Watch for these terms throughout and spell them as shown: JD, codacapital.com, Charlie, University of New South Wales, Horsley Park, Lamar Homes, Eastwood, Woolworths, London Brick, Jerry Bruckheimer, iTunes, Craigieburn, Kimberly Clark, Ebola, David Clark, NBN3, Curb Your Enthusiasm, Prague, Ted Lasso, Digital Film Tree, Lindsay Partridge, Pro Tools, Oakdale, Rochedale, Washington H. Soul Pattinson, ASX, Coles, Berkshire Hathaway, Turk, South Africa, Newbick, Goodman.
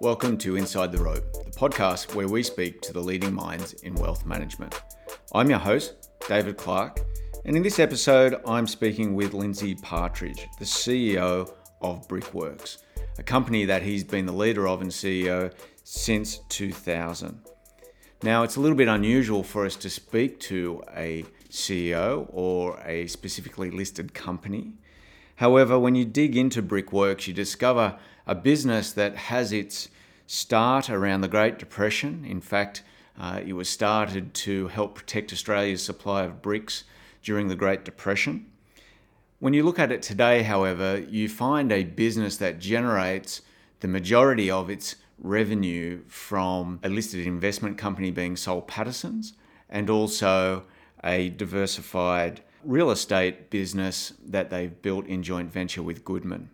Welcome to Inside the Rope, the podcast where we speak to the leading minds in wealth management. I'm your host, David Clark, and in this episode, I'm speaking with Lindsay Partridge, the CEO of Brickworks, a company that he's been the leader of and CEO since 2000. Now, it's a little bit unusual for us to speak to a CEO or a specifically listed company. However, when you dig into Brickworks, you discover a business that has its start around the Great Depression. In fact, it was started to help protect Australia's supply of bricks during the Great Depression. When you look at it today, however, you find a business that generates the majority of its revenue from a listed investment company being Soul Pattinson's, and also a diversified real estate business that they've built in joint venture with Goodman.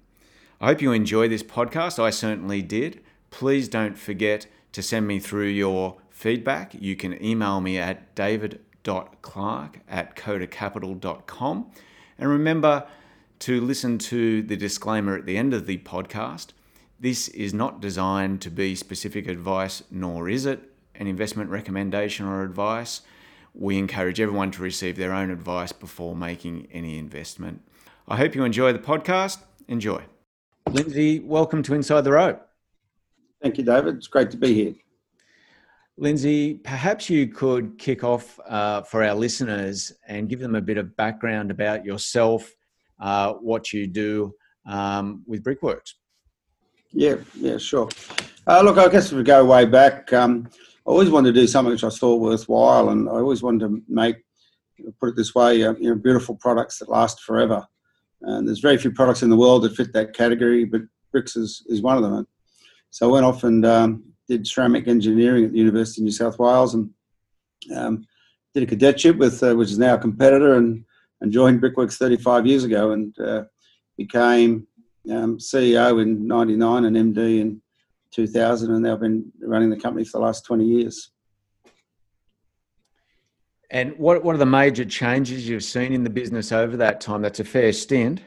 I hope you enjoy this podcast. I certainly did. Please don't forget to send me through your feedback. You can email me at david.clark@codacapital.com. And remember to listen to the disclaimer at the end of the podcast. This is not designed to be specific advice, nor is it an investment recommendation or advice. We encourage everyone to receive their own advice before making any investment. I hope you enjoy the podcast. Enjoy. Lindsay, welcome to Inside the Rope. Thank you, David. It's great to be here. Lindsay, perhaps you could kick off for our listeners and give them a bit of background about yourself, what you do with Brickworks. Yeah, sure. Look, I guess if we go way back, I always wanted to do something which I thought worthwhile, and I always wanted to make, put it this way, beautiful products that last forever. And there's very few products in the world that fit that category, but bricks is one of them. So I went off and did ceramic engineering at the University of New South Wales, and did a cadetship with which is now a competitor, and joined Brickworks 35 years ago, and became CEO in 99 and MD in 2000, and now I've been running the company for the last 20 years. And what are the major changes you've seen in the business over that time? That's a fair stint.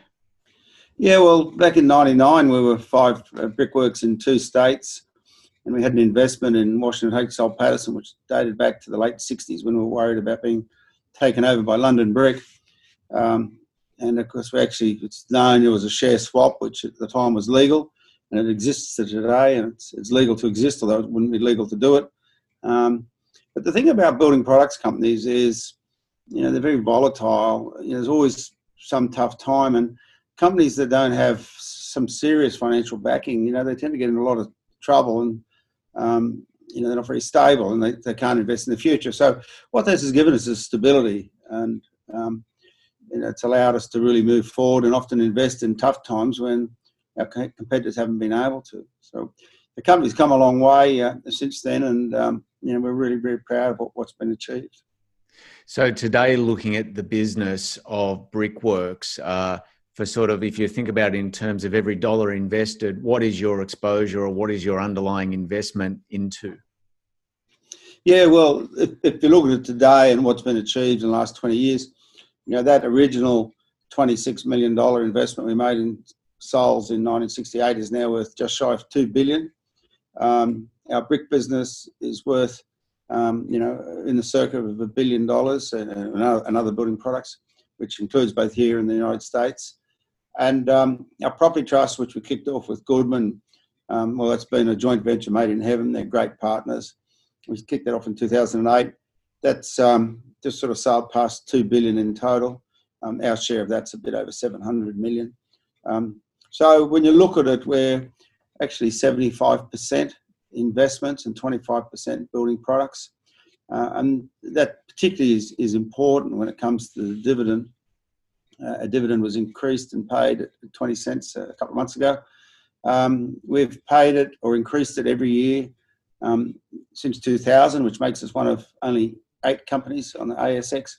Yeah, well, back in 99, we were five Brickworks in two states. And we had an investment in Washington H. Soul Pattinson, which dated back to the late 60s when we were worried about being taken over by London Brick. And of course, it's known it was a share swap, which at the time was legal, and it exists today, and it's legal to exist, although it wouldn't be legal to do it. But the thing about building products companies is, they're very volatile. There's always some tough time, and companies that don't have some serious financial backing, they tend to get in a lot of trouble, and they're not very stable, and they can't invest in the future. So what this has given us is stability, and it's allowed us to really move forward and often invest in tough times when our competitors haven't been able to. So the company's come a long way since then, and we're really very proud of what's been achieved. So today, looking at the business of Brickworks, for sort of, if you think about it in terms of every dollar invested, what is your exposure or what is your underlying investment into? Yeah, well, if you look at it today and what's been achieved in the last 20 years, that original $26 million investment we made in Souls in 1968 is now worth just shy of $2 billion. Our brick business is worth, in the circa of $1 billion, and other building products, which includes both here and the United States. And our property trust, which we kicked off with Goodman, that's been a joint venture made in heaven. They're great partners. We kicked that off in 2008. That's just sort of sailed past $2 billion in total. Our share of that's a bit over $700 million. So when you look at it, we're actually 75% investments and 25% building products. And that particularly is important when it comes to the dividend. A dividend was increased and paid at 20 cents a couple of months ago. We've paid it or increased it every year since 2000, which makes us one of only 8 companies on the ASX.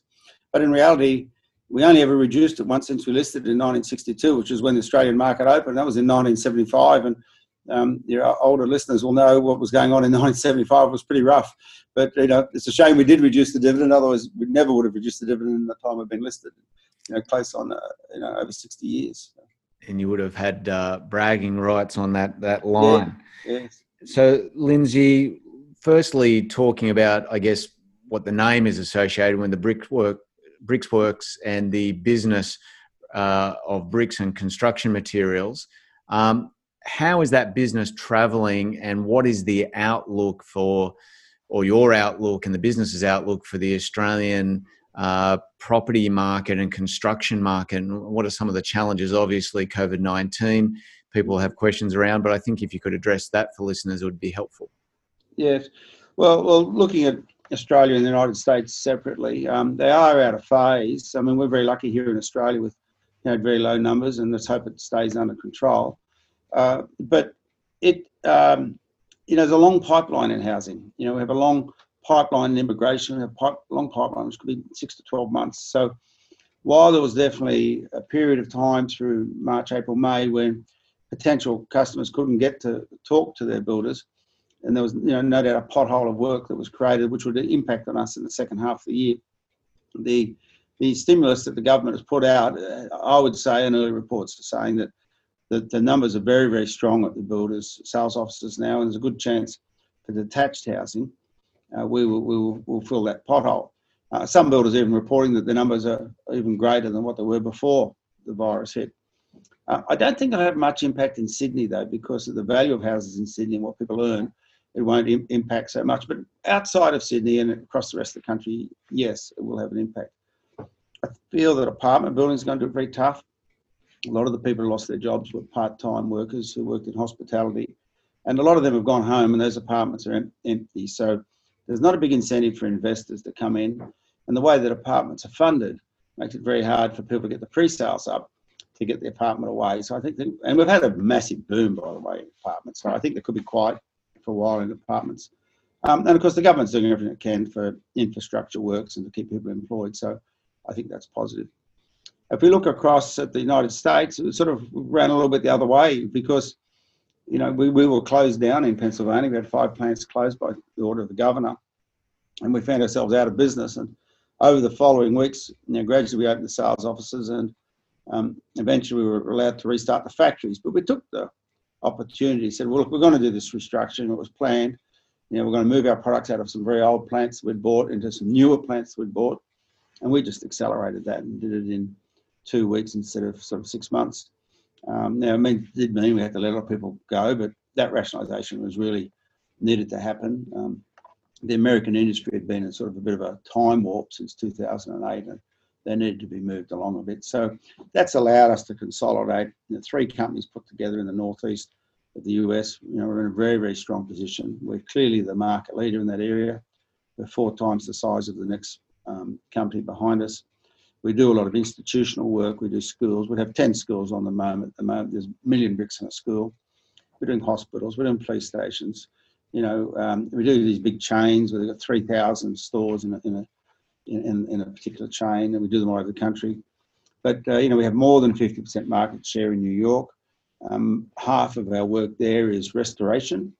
But in reality, we only ever reduced it once since we listed in 1962, which was when the Australian market opened. That was in 1975. And your older listeners will know what was going on in 1975 was pretty rough. But, it's a shame we did reduce the dividend. Otherwise, we never would have reduced the dividend in the time we've been listed, close on, over 60 years. and you would have had bragging rights on that line. Yeah. Yes. So, Lindsay, firstly, talking about, I guess, what the name is associated with, the Brickworks and the business of bricks and construction materials. How is that business travelling, and what is the outlook for, or your outlook and the business's outlook for the Australian property market and construction market? And what are some of the challenges? Obviously, COVID-19, people have questions around, but I think if you could address that for listeners, it would be helpful. Yes. Well, looking at Australia and the United States separately, they are out of phase. I mean, we're very lucky here in Australia with very low numbers, and let's hope it stays under control. But there's a long pipeline in housing. We have a long pipeline in immigration. We have a long pipeline, which could be 6 to 12 months. So while there was definitely a period of time through March, April, May when potential customers couldn't get to talk to their builders, and there was no doubt a pothole of work that was created, which would impact on us in the second half of the year. The stimulus that the government has put out, I would say, and early reports are saying that the numbers are very, very strong at the builders' sales offices now, and there's a good chance for detached housing we'll fill that pothole. Some builders are even reporting that the numbers are even greater than what they were before the virus hit. I don't think it'll have much impact in Sydney, though, because of the value of houses in Sydney and what people earn. It won't impact so much. But outside of Sydney and across the rest of the country, yes, it will have an impact. I feel that apartment building is going to be pretty tough. A lot of the people who lost their jobs were part-time workers who worked in hospitality, and a lot of them have gone home and those apartments are empty. So there's not a big incentive for investors to come in. And the way that apartments are funded makes it very hard for people to get the pre-sales up to get the apartment away. So I think, and we've had a massive boom, by the way, in apartments. So I think there could be quiet for a while in apartments. And of course, the government's doing everything it can for infrastructure works and to keep people employed. So I think that's positive. If we look across at the United States, it sort of ran a little bit the other way because, we were closed down in Pennsylvania. We had 5 plants closed by the order of the governor, and we found ourselves out of business. And over the following weeks, gradually we opened the sales offices, and eventually we were allowed to restart the factories. But we took the opportunity, said, well, look, we're going to do this restructuring. It was planned. We're going to move our products out of some very old plants that we'd bought into some newer plants that we'd bought. And we just accelerated that and did it in 2 weeks instead of sort of 6 months. It did mean we had to let a lot of people go, but that rationalisation was really needed to happen. The American industry had been in sort of a bit of a time warp since 2008, and they needed to be moved along a bit. So that's allowed us to consolidate. 3 companies put together in the northeast of the US. We're in a very, very strong position. We're clearly the market leader in that area. We're 4 times the size of the next company behind us. We do a lot of institutional work. We do schools. We have 10 schools on the moment. At the moment, there's 1 million bricks in a school. We're doing hospitals. We're doing police stations. We do these big chains where they've got 3,000 stores in a particular chain, and we do them all over the country. But we have more than 50% market share in New York. Half of our work there is restoration.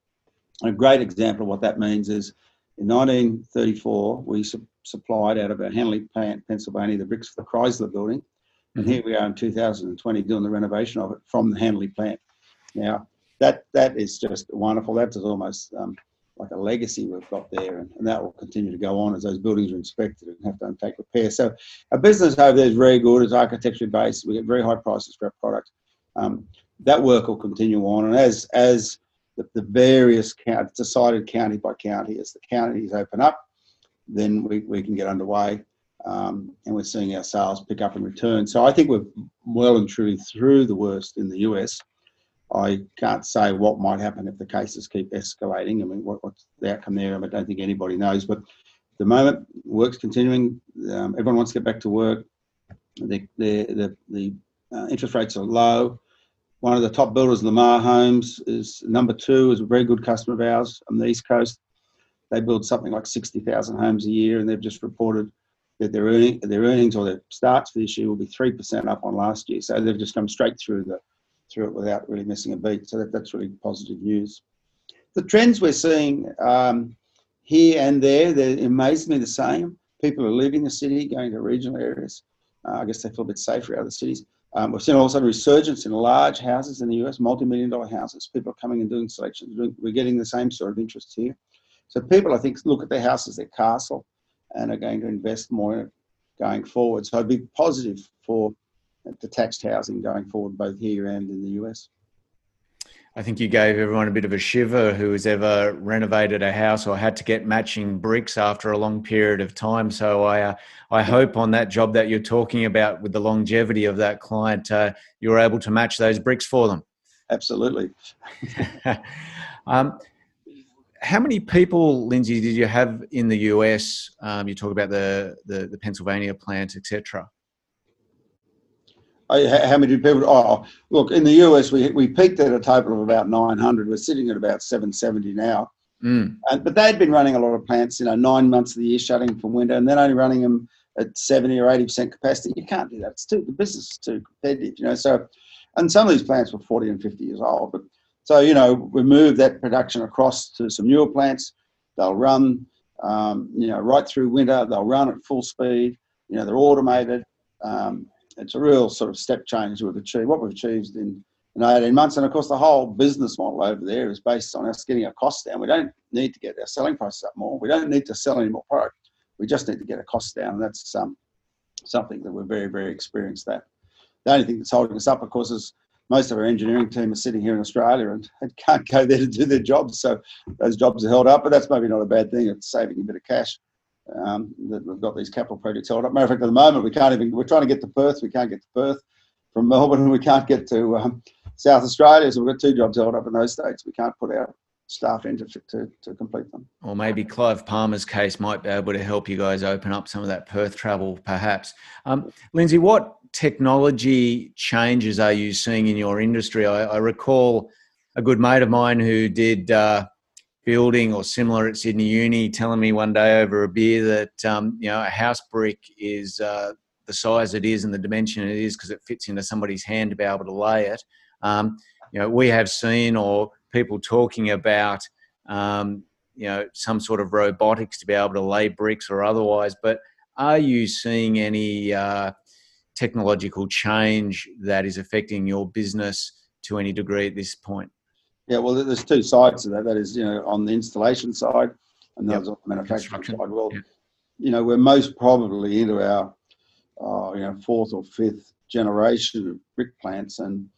And a great example of what that means is in 1934 we supplied out of our Hanley plant, Pennsylvania, the bricks for the Chrysler Building. And here we are in 2020 doing the renovation of it from the Hanley plant. Now, that is just wonderful. That is almost like a legacy we've got there, and that will continue to go on as those buildings are inspected and have to undertake repairs. So our business over there is very good. It's architecture-based. We get very high prices for our product. That work will continue on, and as the various counties, decided county by county, as the counties open up, then we can get underway, and we're seeing our sales pick up and return. So I think we're well and truly through the worst in the US. I can't say what might happen if the cases keep escalating. I mean, what's the outcome there? I don't think anybody knows. But at the moment, work's continuing. Everyone wants to get back to work. The interest rates are low. One of the top builders, Lamar Homes, is number 2, is a very good customer of ours on the East Coast. They build something like 60,000 homes a year, and they've just reported that their earnings or their starts for this year will be 3% up on last year. So they've just come straight through it without really missing a beat. So that's really positive news. The trends we're seeing here and there, they amaze me the same. People are leaving the city, going to regional areas. I guess they feel a bit safer out of the cities. We've seen all of a sudden resurgence in large houses in the US, multi-million-dollar houses. People are coming and doing selections. We're getting the same sort of interest here. So people, I think, look at their house as their castle and are going to invest more in it going forward. So I'd be positive for detached housing going forward, both here and in the US. I think you gave everyone a bit of a shiver who has ever renovated a house or had to get matching bricks after a long period of time. So I hope on that job that you're talking about with the longevity of that client, you're able to match those bricks for them. Absolutely. How many people, Lindsay, did you have in the US? You talk about the Pennsylvania plant, etc. How many people? Oh, look, in the US, we peaked at a total of about 900. We're sitting at about 770 now. Mm. But they'd been running a lot of plants, 9 months of the year shutting from winter and then only running them at 70 or 80% capacity. You can't do that. It's too, the business is too competitive, So, and some of these plants were 40 and 50 years old. But so, we moved that production across to some newer plants. They'll run, right through winter. They'll run at full speed. They're automated. It's a real sort of step change we've achieved, what we've achieved in 18 months. And, of course, the whole business model over there is based on us getting our costs down. We don't need to get our selling prices up more. We don't need to sell any more product. We just need to get our costs down. And that's something that we're very, very experienced at. The only thing that's holding us up, of course, is most of our engineering team is sitting here in Australia and can't go there to do their jobs. So those jobs are held up, but that's maybe not a bad thing. It's saving a bit of cash. That we've got these capital projects held up. Matter of fact, at the moment, we're trying to get to Perth. We can't get to Perth from Melbourne. We can't get to South Australia. So we've got two jobs held up in those states. We can't put our staff in to complete them. Or maybe Clive Palmer's case might be able to help you guys open up some of that Perth travel, perhaps. Lindsay, what technology changes are you seeing in your industry? I recall a good mate of mine who did... building or similar at Sydney Uni, telling me one day over a beer that a house brick is the size it is and the dimension it is because it fits into somebody's hand to be able to lay it. We have seen or people talking about some sort of robotics to be able to lay bricks or otherwise. But are you seeing any technological change that is affecting your business to any degree at this point? Yeah, well, there's two sides to that. That is, on the installation side and yep. There's on the manufacturing side. Well, yep. We're most probably into our, fourth or fifth generation of brick plants, and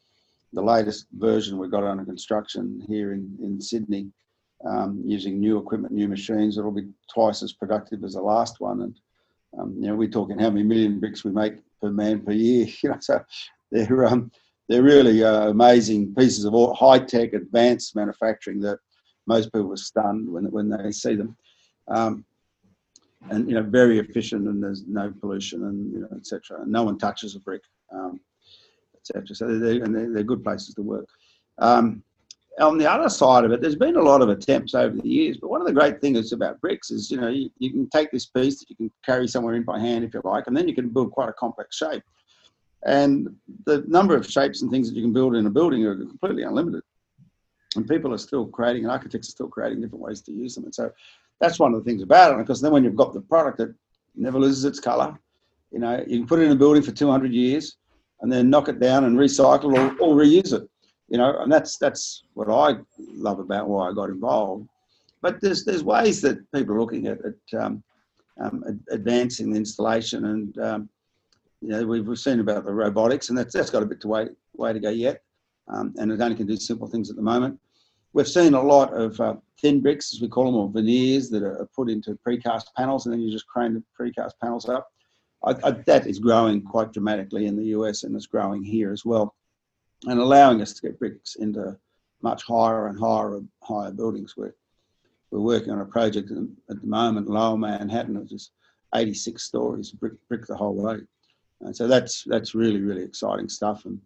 the latest version we've got under construction here in Sydney using new equipment, new machines. It'll be twice as productive as the last one. And, we're talking how many million bricks we make per man per year, so they're... They're really amazing pieces of high-tech, advanced manufacturing that most people are stunned when they see them. And, very efficient, and there's no pollution and, et cetera. No one touches a brick, et cetera. So they're good places to work. On the other side of it, there's been a lot of attempts over the years, but one of the great things about bricks is, you can take this piece that you can carry somewhere in by hand if you like, and then you can build quite a complex shape. And the number of shapes and things that you can build in a building are completely unlimited. And people are still creating, and architects are still creating different ways to use them. And so that's one of the things about it. Because then when you've got the product that never loses its colour, you can put it in a building for 200 years and then knock it down and recycle or reuse it. And that's what I love about why I got involved. But there's ways that people are looking at advancing the installation and... we've seen about the robotics, and that's got a bit to way to go yet, and it only can do simple things at the moment. We've seen a lot of thin bricks, as we call them, or veneers that are put into precast panels, and then you just crane the precast panels up. That is growing quite dramatically in the US, and it's growing here as well, and allowing us to get bricks into much higher and higher buildings. We're working on a project at the moment, Lower Manhattan, which is 86 stories, brick the whole way. And so that's really, really exciting stuff. And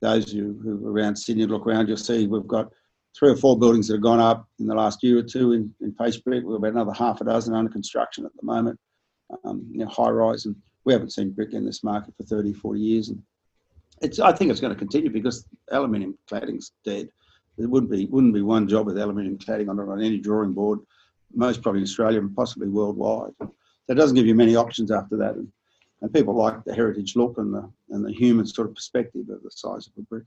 those of you who are around Sydney look around, you'll see we've got 3 or 4 buildings that have gone up in the last year or two in face brick. We've got another half a dozen under construction at the moment, high rise. And we haven't seen brick in this market for 30, 40 years. And I think it's going to continue because aluminium cladding's dead. There wouldn't be one job with aluminium cladding on any drawing board, most probably in Australia and possibly worldwide. So it doesn't give you many options after that. and people like the heritage look and the human sort of perspective of the size of a brick.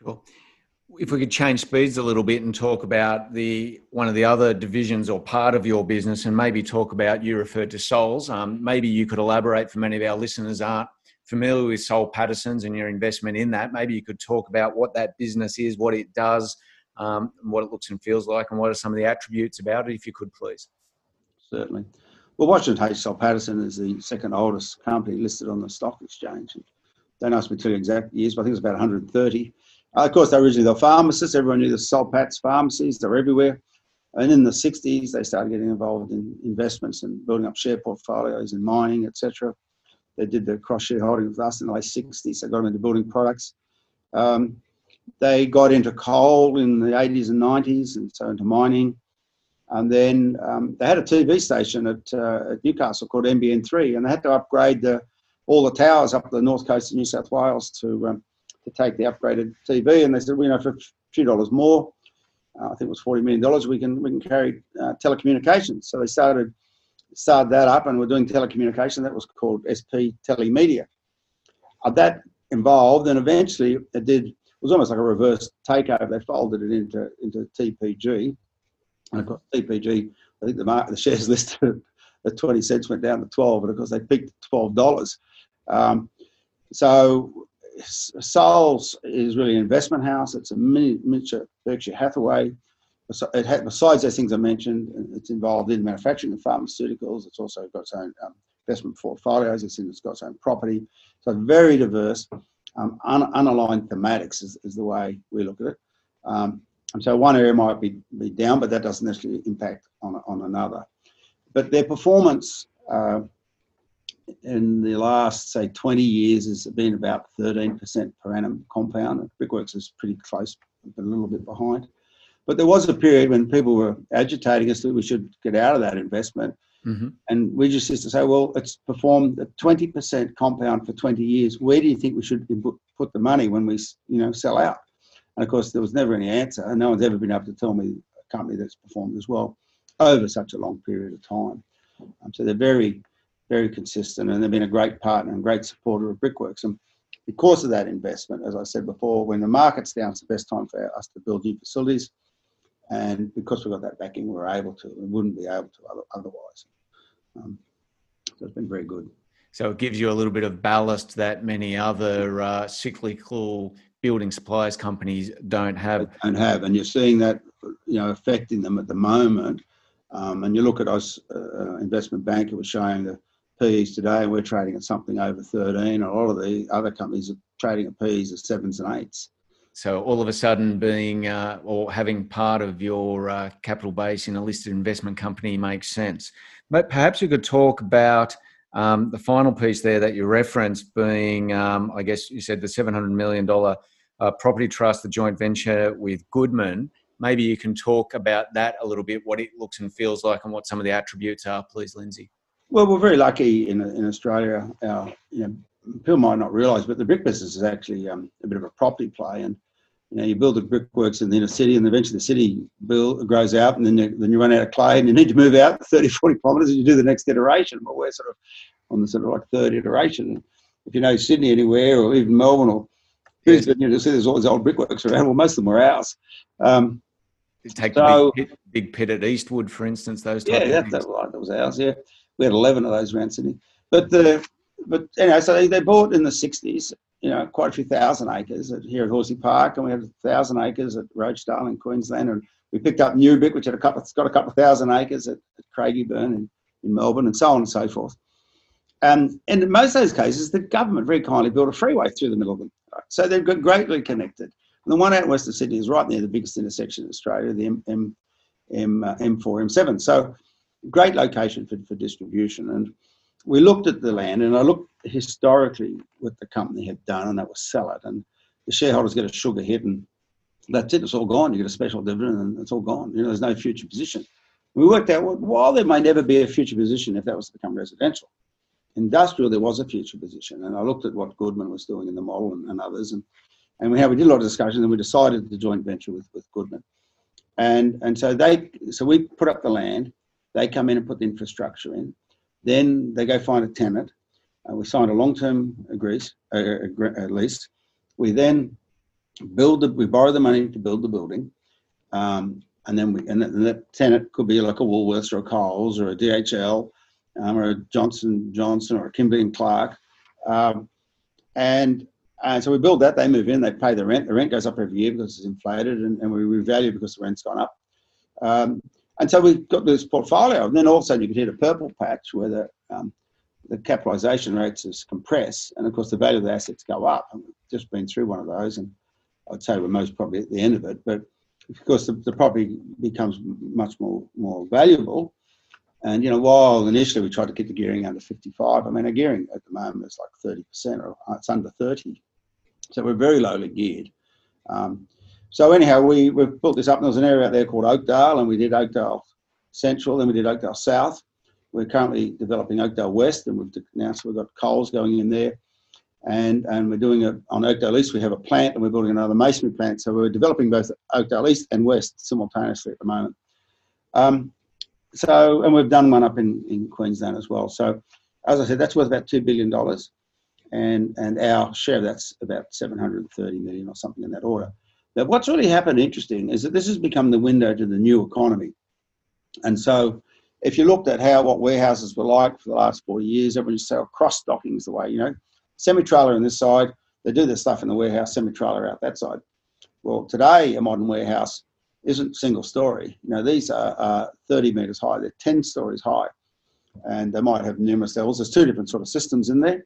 Sure. If we could change speeds a little bit and talk about the one of the other divisions or part of your business, and maybe talk about, you referred to Souls. Maybe you could elaborate, for many of our listeners aren't familiar with Soul Pattinson's and your investment in that. Maybe you could talk about what that business is, what it does, what it looks and feels like, and what are some of the attributes about it, if you could, please. Certainly. Well, Washington H. Soul Pattinson is the second oldest company listed on the stock exchange. Don't ask me to tell you exact years, but I think it's about 130. Of course, they originally were pharmacists. Everyone knew the Soul Pat's pharmacies. They're everywhere. And in the 60s, they started getting involved in investments and building up share portfolios and mining, etc. They did the cross-shareholding with us in the late 60s. They got into building products. They got into coal in the 80s and 90s, and so into mining. And then they had a TV station at Newcastle called NBN3, and they had to upgrade all the towers up the north coast of New South Wales to take the upgraded TV. And they said, well, you know, for a few dollars more, I think it was $40 million, we can carry telecommunications. So they started that up, and we're doing telecommunication. That was called SP Telemedia. That involved, and eventually it was almost like a reverse takeover. They folded it into TPG. And of course, TPG, I think the shares listed at 20 cents went down to 12, and of course they peaked at $12. So Souls is really an investment house. It's a miniature Berkshire Hathaway. It had, besides those things I mentioned, it's involved in manufacturing and pharmaceuticals. It's also got its own investment portfolios. It's got its own property. So very diverse, unaligned thematics is the way we look at it. And so one area might be down, but that doesn't necessarily impact on another. But their performance in the last, say, 20 years has been about 13% per annum compound. Brickworks is pretty close, but a little bit behind. But there was a period when people were agitating us that we should get out of that investment. Mm-hmm. And we just used to say, well, it's performed at 20% compound for 20 years. Where do you think we should put the money when we, you know, sell out? And, of course, there was never any answer. And no one's ever been able to tell me a company that's performed as well over such a long period of time. So they're very, very consistent, and they've been a great partner and great supporter of Brickworks. And because of that investment, as I said before, when the market's down, it's the best time for us to build new facilities. And because we've got that backing, we're able to. We wouldn't be able to otherwise. So it's been very good. So it gives you a little bit of ballast that many other cyclical building supplies companies don't have. They don't have, and you're seeing that, you know, affecting them at the moment. And you look at us, investment banker was showing the PEs today, and we're trading at something over 13. A lot of the other companies are trading at PEs of 7s and 8s. So all of a sudden being or having part of your capital base in a listed investment company makes sense. But perhaps you could talk about the final piece there that you referenced being, I guess you said the $700 million property trust, the joint venture with Goodman. Maybe you can talk about that a little bit, what it looks and feels like and what some of the attributes are, please, Lindsay. Well, we're very lucky in Australia. You know, people might not realise, but the brick business is actually a bit of a property play. And you know, you build the brickworks in the inner city, and eventually the city grows out, and then you run out of clay, and you need to move out 30, 40 kilometres, and you do the next iteration. But we're sort of on the sort of like third iteration. And if you know Sydney anywhere, or even Melbourne or Brisbane, you'll see there's all these old brickworks around. Well, most of them are ours. Take so, the big pit at Eastwood, for instance, those types of things. Yeah, that was ours, yeah. We had 11 of those around Sydney. But anyway, so they bought in the 60s, you know, quite a few thousand acres here at Horsley Park, and we had 1,000 acres at Rochedale in Queensland, and we picked up Newbick, which had got a couple of thousand acres at Craigieburn in Melbourne, and so on and so forth. And in most of those cases, the government very kindly built a freeway through the middle of them. So they're greatly connected. And the one out west of Sydney is right near the biggest intersection in Australia, the M4, M7. So great location for distribution. And we looked at the land, and I looked historically what the company had done, and that was sell it. And the shareholders get a sugar hit, and that's it. It's all gone. You get a special dividend, and it's all gone. You know, there's no future position. We worked out, well, there may never be a future position if that was to become residential. Industrial, there was a future position. And I looked at what Goodman was doing in the model and others. And we did a lot of discussion, and we decided to joint venture with Goodman. And so we put up the land. They come in and put the infrastructure in. Then they go find a tenant. We signed a long-term lease. We then we borrow the money to build the building, and then the tenant could be like a Woolworths or a Coles or a DHL or a Johnson Johnson or a Kimberly Clark, and so we build that. They move in, they pay the rent. The rent goes up every year because it's inflated, and we revalue because the rent's gone up. And so we've got this portfolio, and then all of a sudden you can hit a purple patch where the capitalisation rates is compressed, and of course the value of the assets go up. I've just been through one of those, and I'd say we're most probably at the end of it, but of course the property becomes much more valuable. And, you know, while initially we tried to keep the gearing under 55, I mean, our gearing at the moment is like 30% or it's under 30. So we're very lowly geared. So anyhow, we've built this up, and there's an area out there called Oakdale, and we did Oakdale Central, then we did Oakdale South. We're currently developing Oakdale West, and we've announced we've got Coles going in there. And we're doing it on Oakdale East. We have a plant, and we're building another masonry plant. So we're developing both Oakdale East and West simultaneously at the moment. So we've done one up in Queensland as well. So as I said, that's worth about $2 billion. And our share of that's about $730 million or something in that order. Now, what's really happened, interesting, is that this has become the window to the new economy. And so if you looked at what warehouses were like for the last 40 years, everyone used to sell cross-docking is the way, you know. Semi-trailer on this side, they do their stuff in the warehouse, semi-trailer out that side. Well, today, a modern warehouse isn't single story. You know, these are 30 metres high. They're 10 stories high, and they might have numerous levels. There's two different sort of systems in there.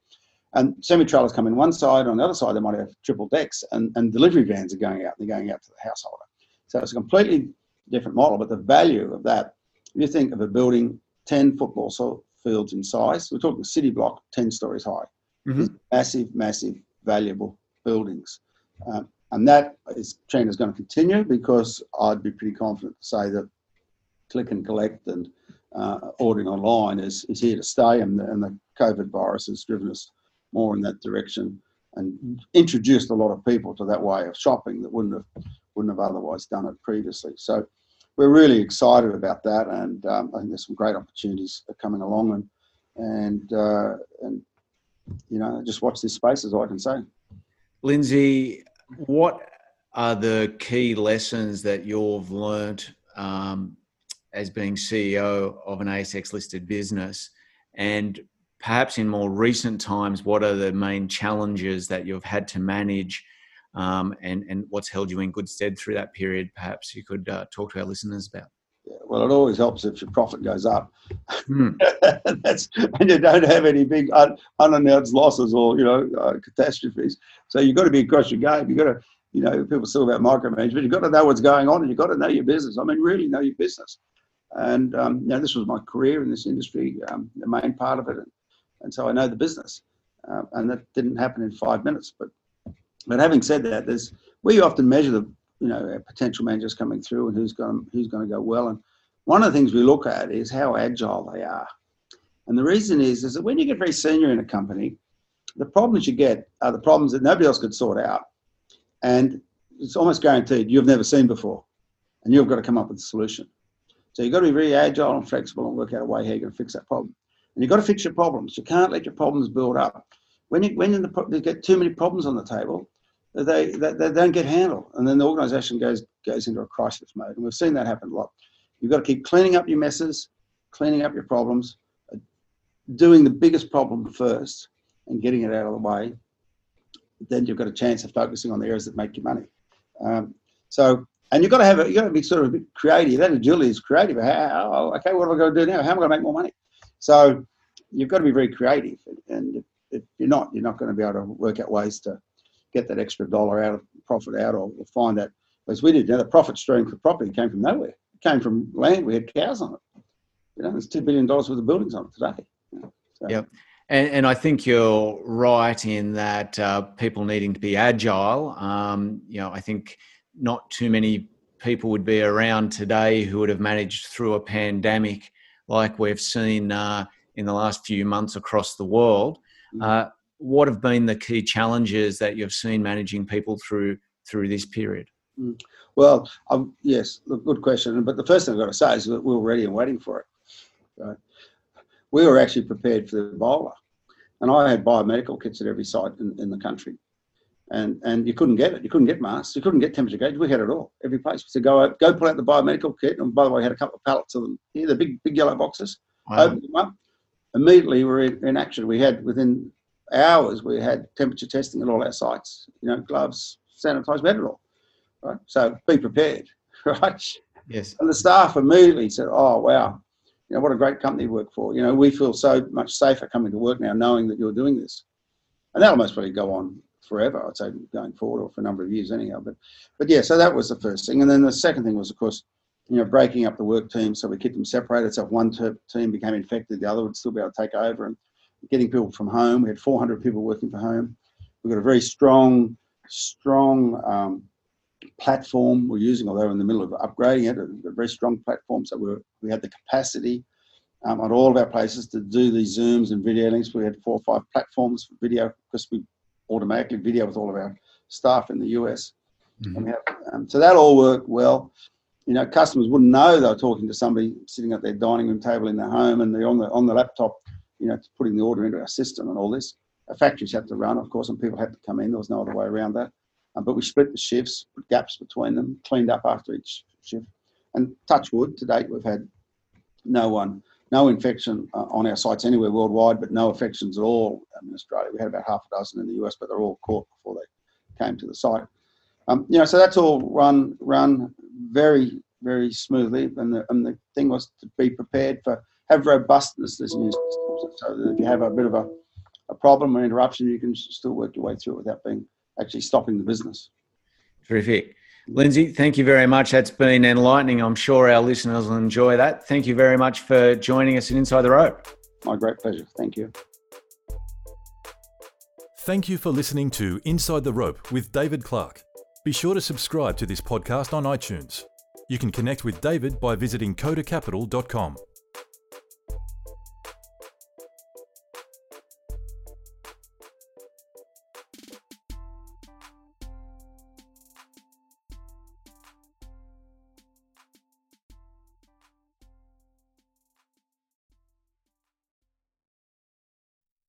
And semi-trailers come in one side, on the other side they might have triple decks, and delivery vans are going out, and they're going out to the householder. So it's a completely different model, but the value of that, if you think of a building 10 football fields in size, we're talking city block 10 stories high. Mm-hmm. Massive, massive, valuable buildings. And that trend is going to continue, because I'd be pretty confident to say that click and collect and ordering online is here to stay, and the COVID virus has driven us more in that direction and introduced a lot of people to that way of shopping that wouldn't have otherwise done it previously. So we're really excited about that, and I think there's some great opportunities coming along, and you know, just watch this space, as I can say. Lindsay, what are the key lessons that you've learnt as being CEO of an ASX-listed business? And perhaps in more recent times, what are the main challenges that you've had to manage and what's held you in good stead through that period? Perhaps you could talk to our listeners about. Well, it always helps if your profit goes up. And you don't have any big unannounced losses or, you know, catastrophes. So you've got to be across your game. You've got to, you know, people talk about micromanagement. You've got to know what's going on, and you've got to know your business. I mean, really know your business. And, you know, this was my career in this industry, the main part of it. And so I know the business. And that didn't happen in 5 minutes. But having said that, we often measure the, you know, potential managers coming through and who's going to go well. And one of the things we look at is how agile they are. And the reason is that when you get very senior in a company, the problems you get are the problems that nobody else could sort out. And it's almost guaranteed you've never seen before, and you've got to come up with a solution. So you've got to be very agile and flexible and work out a way how you're going to fix that problem. And you've got to fix your problems. You can't let your problems build up. When you get too many problems on the table, They don't get handled, and then the organisation goes into a crisis mode, and we've seen that happen a lot. You've got to keep cleaning up your messes, cleaning up your problems, doing the biggest problem first and getting it out of the way. Then you've got a chance of focusing on the areas that make you money. And you've got to be sort of a bit creative. That agility is creative. Okay, what am I going to do now? How am I going to make more money? So you've got to be very creative, and if you're not going to be able to work out ways to get that extra dollar out of profit out, or find that, as we did. Now, the profit stream for property came from nowhere. It came from land. We had cows on it. You know, there's $2 billion worth of buildings on it today. So. Yep. And I think you're right in that people needing to be agile. You know, I think not too many people would be around today who would have managed through a pandemic like we've seen in the last few months across the world. Mm-hmm. What have been the key challenges that you've seen managing people through this period? Well, yes, look, good question. But the first thing I've got to say is that we were ready and waiting for it. Right? We were actually prepared for the Ebola. And I had biomedical kits at every site in the country. And you couldn't get it. You couldn't get masks. You couldn't get temperature gauge. We had it all, every place. We said, go pull out the biomedical kit. And by the way, I had a couple of pallets of them here, the big yellow boxes. Wow. Opened them up. Immediately, we were in action. We had, within hours, we had temperature testing at all our sites. You know, gloves, sanitized, we had it all. Right? So be prepared, right? Yes. And the staff immediately said, oh, wow, you know, what a great company to work for. You know, we feel so much safer coming to work now knowing that you're doing this. And that'll most probably go on forever, I'd say, going forward, or for a number of years anyhow. But yeah, so that was the first thing. And then the second thing was, of course, you know, breaking up the work team so we keep them separated. So if one team became infected, the other would still be able to take over. And getting people from home. We had 400 people working from home. We've got a very strong platform we're using, although we're in the middle of upgrading it, a very strong platform. So we had the capacity on all of our places to do these Zooms and video links. We had 4 or 5 platforms for video because we automatically video with all of our staff in the US. Mm-hmm. And we have, so that all worked well. You know, customers wouldn't know they were talking to somebody sitting at their dining room table in their home, and they're on the laptop, you know, putting the order into our system and all this. Our factories had to run, of course, and people had to come in. There was no other way around that. But we split the shifts, put gaps between them, cleaned up after each shift. And touch wood, to date, we've had no infection on our sites anywhere worldwide, but no infections at all in Australia. We had about half a dozen in the US, but they're all caught before they came to the site. You know, so that's all run very, very smoothly. And the thing was to be prepared for, have robustness to this new system, so that if you have a bit of a problem or interruption, you can still work your way through it without being actually stopping the business. Terrific. Lindsay, thank you very much. That's been enlightening. I'm sure our listeners will enjoy that. Thank you very much for joining us in Inside the Rope. My great pleasure. Thank you. Thank you for listening to Inside the Rope with David Clark. Be sure to subscribe to this podcast on iTunes. You can connect with David by visiting codacapital.com.